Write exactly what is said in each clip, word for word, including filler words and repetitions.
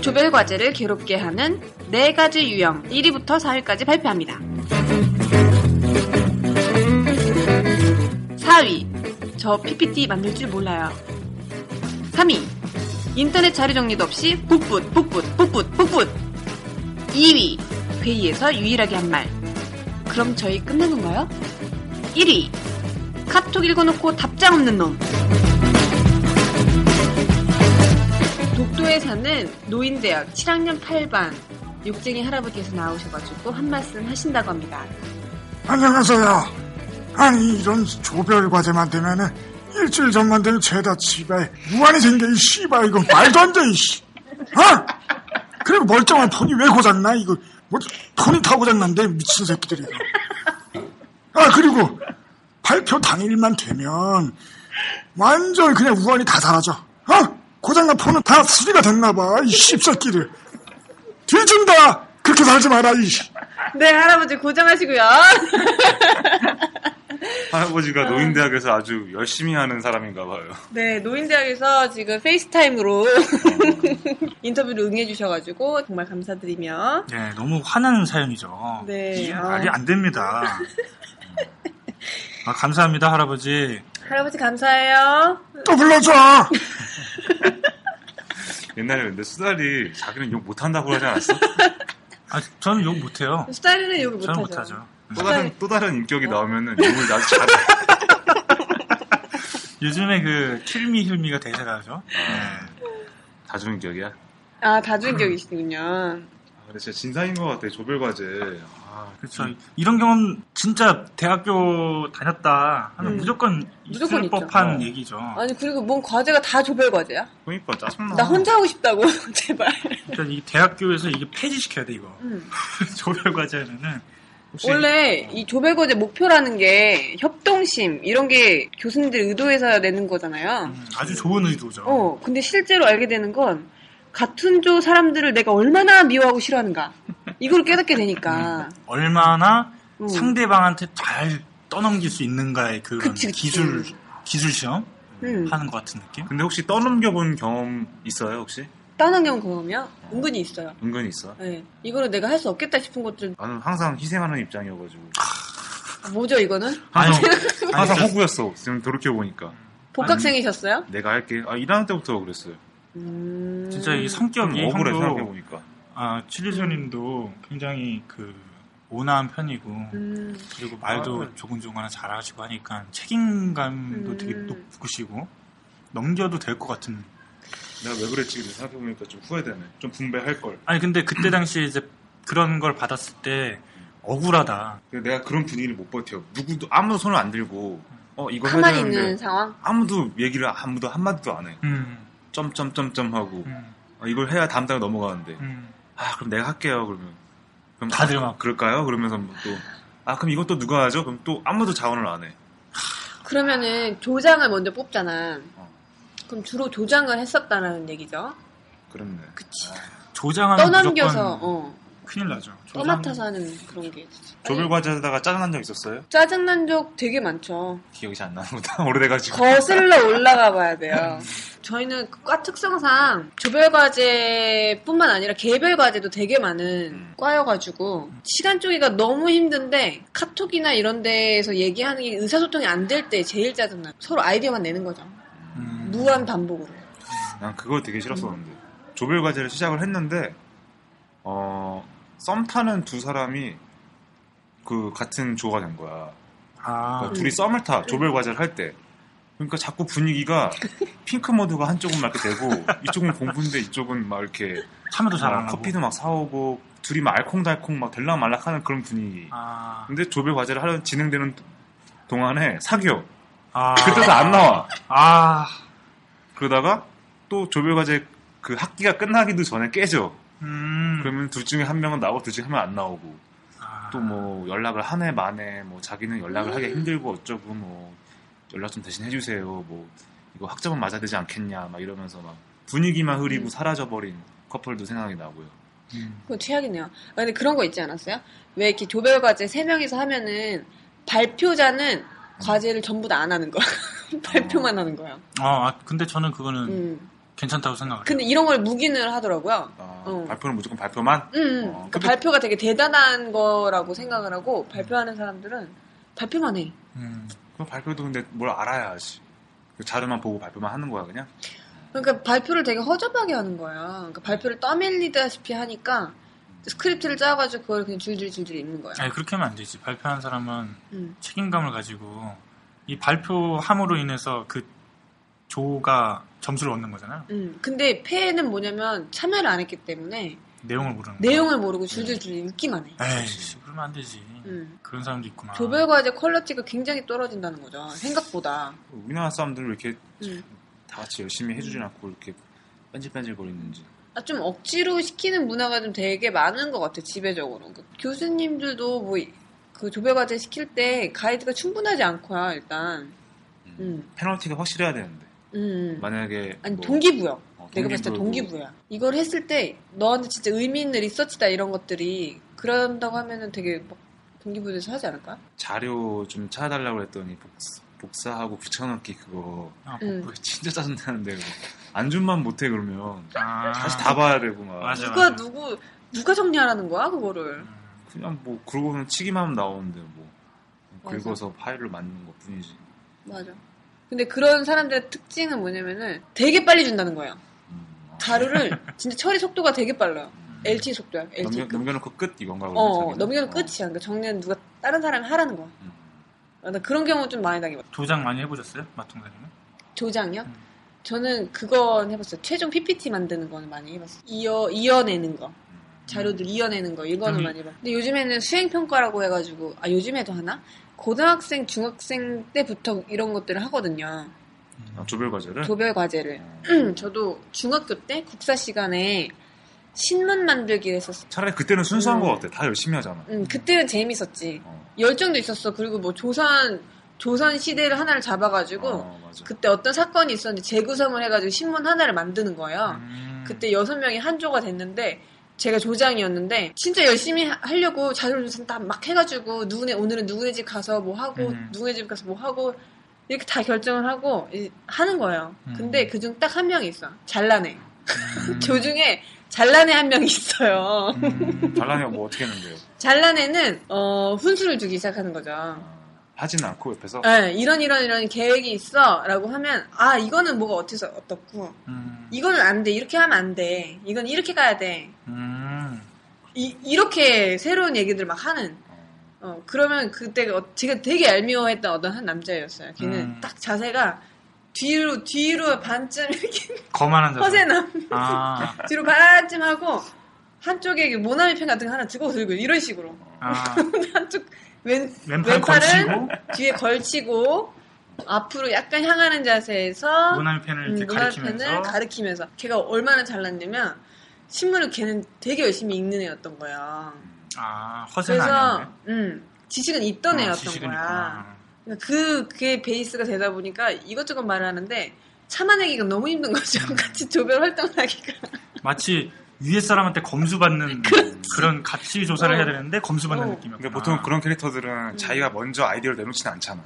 조별 과제를 괴롭게 하는 네 가지 유형 일 위부터 사 위까지 발표합니다. 사 위, 저 피피티 만들 줄 몰라요. 삼 위, 인터넷 자료 정리도 없이 북붓, 북붓, 북붓, 북붓. 이 위, 회의에서 유일하게 한 말. 그럼 저희 끝나는가요? 일 위, 카톡 읽어놓고 답장 없는 놈. 독도에 사는 노인대학 칠 학년 팔 반 욕쟁이 할아버지께서 나오셔가지고 한 말씀 하신다고 합니다. 안녕하세요. 아니, 이런 조별 과제만 되면은 일주일 전만 되면 죄다 지발 무한히 생겨. 이 씨발 이거 말도 안 돼. 이 씨. 어? 그리고 멀쩡한 폰이 왜 고장나? 이거 뭐 폰이 다 고장난데 미친 새끼들이. 아, 그리고 발표 당일만 되면 완전 그냥 우한이 다 사라져. 어? 고장난 폰은 다 수리가 됐나 봐. 이 씹새끼들. 뒤진다. 그렇게 살지 마라. 이 씨. 네, 할아버지 고정하시고요. 할아버지가 노인대학에서 아주 열심히 하는 사람인가 봐요. 네, 노인대학에서 지금 페이스타임으로 인터뷰를 응해주셔가지고 정말 감사드리며. 네, 너무 화나는 사연이죠. 네, 아... 말이 안 됩니다. 아, 감사합니다, 할아버지. 할아버지 감사해요. 또 불러줘. 옛날에 근데 수달이 자기는 욕 못한다고 하지 않았어? 아, 저는 욕 못해요. 수달이는 욕을 못하죠. 저는 못하죠. 또 다른, 또 다른 인격이 나오면은 욕을 나도 잘해. 요즘에 그, 킬미 힐미가 대세가죠. 네. 다중인격이야? 아, 다중인격이시군요. 아, 근데 진짜 진상인 것 같아, 조별과제. 아, 그렇죠. 음. 이런 경험 진짜 대학교 다녔다 하면 음. 무조건 있을 무조건 법한 있죠. 얘기죠. 아니, 그리고 뭔 과제가 다 조별과제야? 그러니까 짜증나. 나 혼자 하고 싶다고, 제발. 일단 이 대학교에서 이게 폐지시켜야 돼, 이거. 음. 조별과제는. 원래 이 조별과제 목표라는 게 협동심 이런 게 교수님들 의도해서 내는 거잖아요. 음, 아주 좋은 의도죠. 어, 근데 실제로 알게 되는 건 같은 조 사람들을 내가 얼마나 미워하고 싫어하는가 이걸 깨닫게 되니까. 음, 얼마나 음. 상대방한테 잘 떠넘길 수 있는가의 그런 그치, 그치. 기술 기술 시험 음. 하는 것 같은 느낌. 근데 혹시 떠넘겨본 경험 있어요 혹시? 떠난 경우 경험이요? 은근히 있어요. 은근히 있어? 네. 이거를 내가 할 수 없겠다 싶은 것들. 나는 항상 희생하는 입장이어가지고. 뭐죠 이거는? 아니, 항상 호구였어. 지금 돌이켜보니까. 복학생이셨어요? 아니, 내가 할게. 아, 일 학년 때부터 그랬어요. 음... 진짜 이 성격이. 억울해 생각해보니까. 아, 칠리저님도 굉장히 그 온화한 편이고 음... 그리고 말도 아, 조근조근 잘하시고 하니까 책임감도 음... 되게 높으시고 넘겨도 될 것 같은. 내가 왜 그랬지? 생각해보니까 좀 후회되네. 좀 분배할걸. 아니, 근데 그때 당시 이제 그런 걸 받았을 때 억울하다. 내가 그런 분위기를 못 버텨. 누구도, 아무도 손을 안 들고, 어, 이거 해야 되는데. 가만히 있는 상황? 아무도 얘기를, 아무도 한마디도 안 해. 음. 점점점점 하고, 음. 어, 이걸 해야 다음 달에 넘어가는데. 음. 아, 그럼 내가 할게요, 그러면. 그럼 다들 막. 그럴까요? 그러면서 또, 아, 그럼 이것도 누가 하죠? 그럼 또 아무도 자원을 안 해. 그러면은 조장을 먼저 뽑잖아. 어. 그럼 주로 조장을 했었다라는 얘기죠. 그렇네. 그치. 아, 조장하는 떠넘겨서 어. 큰일 나죠. 조장... 떠맡아서 하는 그런 게 있지. 조별과제 하다가 짜증난 적 있었어요? 짜증난 적 되게 많죠. 기억이 잘 안 나는구나. 오래돼가지고. 거슬러 올라가 봐야 돼요. 저희는 과 특성상 조별과제뿐만 아니라 개별과제도 되게 많은 음. 과여가지고 시간 쪼개기가 너무 힘든데 카톡이나 이런 데에서 얘기하는 게 의사소통이 안 될 때 제일 짜증나요. 서로 아이디어만 내는 거죠. 무한 반복으로. 난 그거 되게 싫었었는데. 음. 조별 과제를 시작을 했는데 어, 썸 타는 두 사람이 그 같은 조가 된 거야. 아. 그러니까 음. 둘이 썸을 타. 조별 과제를 할 때. 그러니까 자꾸 분위기가 핑크 모드가 한쪽은 막 이렇게 되고 이쪽은 공부인데 이쪽은 막 이렇게 참여도 잘 안 하고 커피도 막 사오고 둘이 막 알콩달콩 막 들락말락하는 그런 분위기. 아. 근데 조별 과제를 하는 진행되는 동안에 사귀어. 아. 그때도 안 나와. 아. 그러다가 또 조별과제 그 학기가 끝나기도 전에 깨져. 음. 그러면 둘 중에 한 명은 나오고 둘 중에 한 명은 안 나오고. 또 뭐 연락을 한 해 만에 뭐 자기는 연락을 음. 하기 힘들고 어쩌고 뭐 연락 좀 대신 해주세요. 뭐 이거 학점은 맞아야 되지 않겠냐 막 이러면서 막 분위기만 흐리고 음. 사라져버린 커플도 생각이 나고요. 음. 그건 최악이네요. 근데 그런 거 있지 않았어요? 왜 이렇게 조별 과제 세 명이서 하면은 발표자는 과제를 전부 다 안 하는 거야. 발표만 어. 하는 거야. 아, 근데 저는 그거는 음. 괜찮다고 생각해요. 근데 이런 걸 묵인을 하더라고요. 아, 어. 발표는 무조건 발표만? 응. 음, 어. 그러니까 발표가 되게 대단한 거라고 생각을 하고 발표하는 사람들은 발표만 해. 음. 그럼 발표도 근데 뭘 알아야지. 자료만 보고 발표만 하는 거야, 그냥? 그러니까 발표를 되게 허접하게 하는 거야. 그러니까 발표를 떠밀리다시피 하니까 스크립트를 짜가지고 그걸 그냥 줄줄줄줄 읽는 거야. 아니, 그렇게 하면 안 되지. 발표한 사람은 음. 책임감을 가지고 이 발표함으로 인해서 그 조가 점수를 얻는 거잖아요. 음. 근데 폐해는 뭐냐면 참여를 안 했기 때문에 내용을 모르는 거야. 내용을 모르고 줄줄줄 네. 읽기만 해. 에이, 그러면 안 되지. 음. 그런 사람도 있구만. 조별 과제 퀄리티가 굉장히 떨어진다는 거죠. 생각보다. 우리나라 사람들 왜 이렇게 음. 다 같이 열심히 해주진 않고 이렇게 뺀질뺀질거리는지. 아, 좀 억지로 시키는 문화가 좀 되게 많은 것 같아, 지배적으로. 그러니까 교수님들도 뭐, 그 조별과제 시킬 때 가이드가 충분하지 않고요, 일단. 음, 음. 페널티가 확실해야 되는데. 음. 만약에. 아니, 뭐, 동기부여. 어, 내가 봤을 때 동기부여야. 이걸 했을 때 너한테 진짜 의미 있는 리서치다 이런 것들이 그런다고 하면은 되게 막 동기부여돼서 하지 않을까? 자료 좀 찾아달라고 했더니 복사, 복사하고 붙여넣기 그거. 아, 음. 진짜 짜증나는데. 그거. 안준만 못해 그러면 아~ 다시 다 봐야 되고 막 맞아, 누가 맞아. 누구 누가 정리하라는 거야 그거를. 그냥 뭐 그러고는 치기만 하면 나오는데 뭐 긁어서 파일을 만드는 것 뿐이지. 맞아. 근데 그런 사람들의 특징은 뭐냐면은 되게 빨리 준다는 거예요. 음, 아. 자료를 진짜 처리 속도가 되게 빨라요. 음. 엘티 속도야. 엘티 넘겨, 끝. 넘겨놓고 끝 이건가? 어, 넘겨놓고 끝이야. 그러니까 정리는 누가 다른 사람이 하라는 거야. 음. 아, 나 그런 경우 좀 많이 당해봤어. 조장 많이 해보셨어요, 마통사님은? 조장요? 음. 저는 그건 해봤어요. 최종 피피티 만드는 거는 많이 해봤어요. 이어, 이어내는 거. 자료들 이어내는 거. 이거는 음. 많이 해봤어요. 근데 요즘에는 수행평가라고 해가지고, 아, 요즘에도 하나? 고등학생, 중학생 때부터 이런 것들을 하거든요. 아, 조별과제를? 조별과제를. 아. 저도 중학교 때 국사 시간에 신문 만들기를 했었어요. 차라리 그때는 순수한 음. 것 같아. 다 열심히 하잖아. 음, 그때는 재밌었지. 어. 열정도 있었어. 그리고 뭐 조선, 조선 시대를 하나를 잡아가지고 어, 그때 어떤 사건이 있었는데 재구성을 해가지고 신문 하나를 만드는 거예요. 음. 그때 여섯 명이 한 조가 됐는데 제가 조장이었는데 진짜 열심히 하려고 자료를 다 막 해가지고 누구네 오늘은 누구네 집 가서 뭐 하고 음. 누구네 집 가서 뭐 하고 이렇게 다 결정을 하고 하는 거예요. 음. 근데 그중 딱 한 명이 있어. 잘난 애. 음. 조중에 잘난 애 한 명이 있어요. 음. 잘난 애가 뭐 어떻게 했는데요? 잘난 애는 어, 훈수를 주기 시작하는 거죠. 하진 않고 옆에서 네, 이런 이런 이런 계획이 있어 라고 하면 아 이거는 뭐가 어때서 어떻고 음. 이거는 안 돼 이렇게 하면 안 돼 이건 이렇게 가야 돼 음. 이, 이렇게 새로운 얘기들 막 하는 어, 그러면 그때 제가 되게 얄미워했던 어떤 한 남자였어요. 걔는 음. 딱 자세가 뒤로 뒤로 반쯤 이렇게 거만한 자세 허세남 아. 뒤로 반쯤 하고 한쪽에 모나미 펜 같은 거 하나 들고 들고 이런 식으로 아. 한쪽 왼, 왼팔 왼팔은 걸치고? 뒤에 걸치고 앞으로 약간 향하는 자세에서 모나미 펜을 음, 가리키면서 가리키면서 걔가 얼마나 잘났냐면 신문을 걔는 되게 열심히 읽는 애였던 거야. 아, 허세는 아니었네. 음, 지식은 있던 어, 애였던 지식은 거야. 그러니까 그, 그게 베이스가 되다 보니까 이것저것 말을 하는데 참아내기가 너무 힘든 거죠. 같이 조별 활동하기가 마치 위에 사람한테 검수받는 그런 같이 조사를 어. 해야 되는데 검수받는 어. 느낌이야. 그러니까 보통 그런 캐릭터들은 음. 자기가 먼저 아이디어를 내놓지는 않잖아.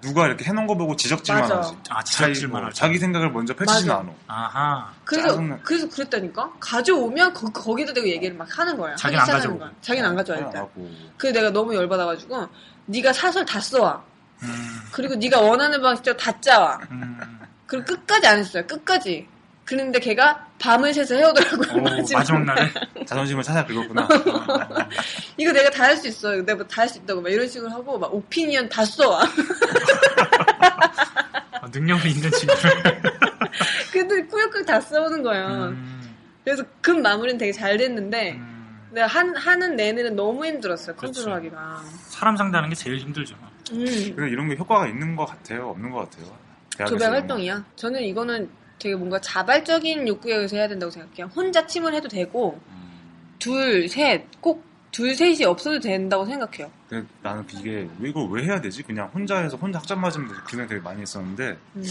누가 이렇게 해놓은 거 보고 지적질만 맞아. 하지. 아, 지적질만 하지. 자기 생각을 먼저 펼치진 않아. 아하. 그래서 짜증나. 그래서 그랬다니까. 가져오면 거, 거기도 되고 얘기를 막 하는 거야. 자기는 안 가져오고. 거야. 자기는 안 가져와 일단. 그래서 내가 너무 열받아가지고 네가 사설 다 써와. 음. 그리고 네가 원하는 방식대로 다 짜와. 음. 그리고 끝까지 안 했어요. 끝까지. 그런데 걔가 밤을 새서 해오더라고요. 마지막, 마지막 날에 자존심을 찾아 긁었구나. 이거 내가 다 할 수 있어. 내가 뭐 다 할 수 있다고 막 이런 식으로 하고 막 오피니언 다 써와. 아, 능력이 있는 친구. 근데 꾸역꾸역 다 써오는 거예요. 음. 그래서 그 마무리는 되게 잘 됐는데 음. 내가 한, 하는 내내는 너무 힘들었어요. 컨트롤하기가. 사람 상대하는 게 제일 힘들죠. 음. 그래서 이런 게 효과가 있는 것 같아요? 없는 것 같아요? 조별 활동이야. 저는 이거는 되게 뭔가 자발적인 욕구에 의해서 해야 된다고 생각해요. 혼자 팀을 해도 되고, 음. 둘, 셋, 꼭 둘, 셋이 없어도 된다고 생각해요. 근데 나는 이게 왜 이걸 왜 해야 되지? 그냥 혼자 해서 혼자 학점 맞으면 되지. 그 생각 되게 많이 했었는데 음.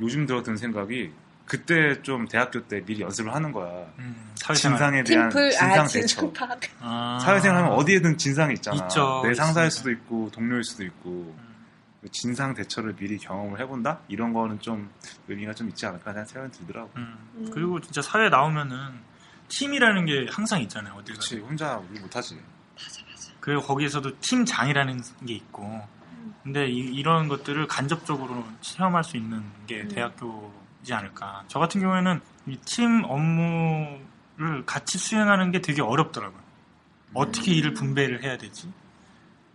요즘 들었던 생각이 그때 좀 대학교 때 미리 연습을 하는 거야. 음, 진상에 대한 팀플, 진상 아, 대처. 아. 사회생활 하면 어디에든 진상이 있잖아. 있죠, 내 상사일 있습니다. 수도 있고 동료일 수도 있고 음. 진상 대처를 미리 경험을 해본다? 이런 거는 좀 의미가 좀 있지 않을까 생각이 들더라고. 음. 음. 그리고 진짜 사회 나오면은 팀이라는 게 항상 있잖아요. 어디가. 그렇지. 혼자 우리 못하지. 맞아 맞아. 그리고 거기에서도 팀장이라는 게 있고 음. 근데 이, 이런 것들을 간접적으로 체험할 수 있는 게 음. 대학교 이지 않을까. 저 같은 경우에는 이 팀 업무를 같이 수행하는 게 되게 어렵더라고요. 어떻게 음. 일을 분배를 해야 되지?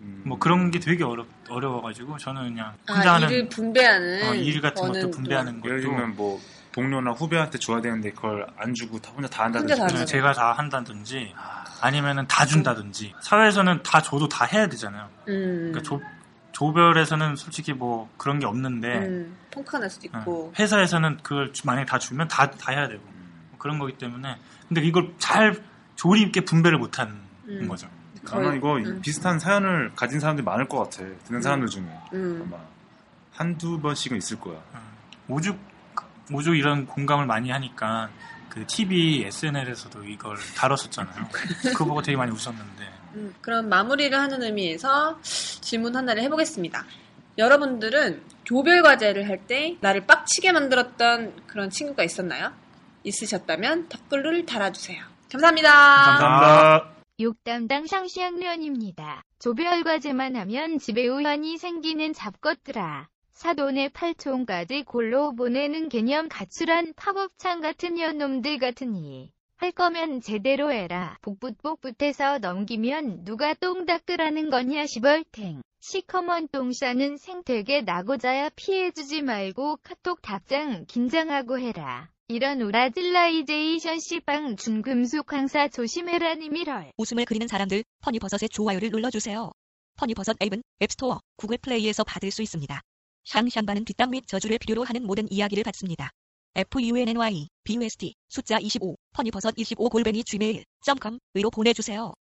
음. 뭐 그런 게 되게 어렵 어려워가지고 저는 그냥 혼자 아, 하는 일을 분배하는 어, 일 같은 것도 분배하는 거. 예를 들면 뭐 동료나 후배한테 줘야 되는데 그걸 안 주고 다 혼자 다 한다든지. 혼자 다 제가 다 한다든지 아니면은 다 준다든지. 사회에서는 다 줘도 다 해야 되잖아요. 음. 그러니까 조, 조별에서는 솔직히 뭐 그런 게 없는데 음, 펑크가 날 수도 있고 회사에서는 그걸 만약에 다 주면 다, 다 해야 되고 뭐 그런 거기 때문에 근데 이걸 잘 조리 있게 분배를 못하는 음. 거죠. 아마 이거 음. 비슷한 사연을 가진 사람들이 많을 것 같아. 듣는 음. 사람들 중에 음. 아마 한두 번씩은 있을 거야. 음. 오죽 오죽 이런 공감을 많이 하니까 그 티비, 에스엔엘에서도 이걸 다뤘었잖아요. 그거 보고 되게 많이 웃었는데 음, 그럼 마무리를 하는 의미에서 질문 하나를 해보겠습니다. 여러분들은 조별 과제를 할 때 나를 빡치게 만들었던 그런 친구가 있었나요? 있으셨다면 댓글을 달아주세요. 감사합니다. 감사합니다. 욕담당 상시학년입니다. 조별 과제만 하면 집에 의환이 생기는 잡것들아. 사돈의 팔촌까지 골로 보내는 개념 가출한 팝업창 같은 년놈들 같으니. 할 거면 제대로 해라. 복붙복붙해서 넘기면 누가 똥 닦으라는 거냐 시벌탱. 시커먼 똥 싸는 생태계 나고자야 피해주지 말고 카톡 답장 긴장하고 해라. 이런 우라질라이제이션 씨빵 중금속 강사 조심해라 님이럴. 웃음을 그리는 사람들 퍼니버섯의 좋아요를 눌러주세요. 퍼니버섯 앱은 앱스토어, 구글 플레이에서 받을 수 있습니다. 샹샹바는 뒷담 및 저주를 필요로 하는 모든 이야기를 받습니다. funny, bust, 숫자 이십오, 퍼니버섯 이십오 골뱅이 지메일 닷컴 으로 보내주세요.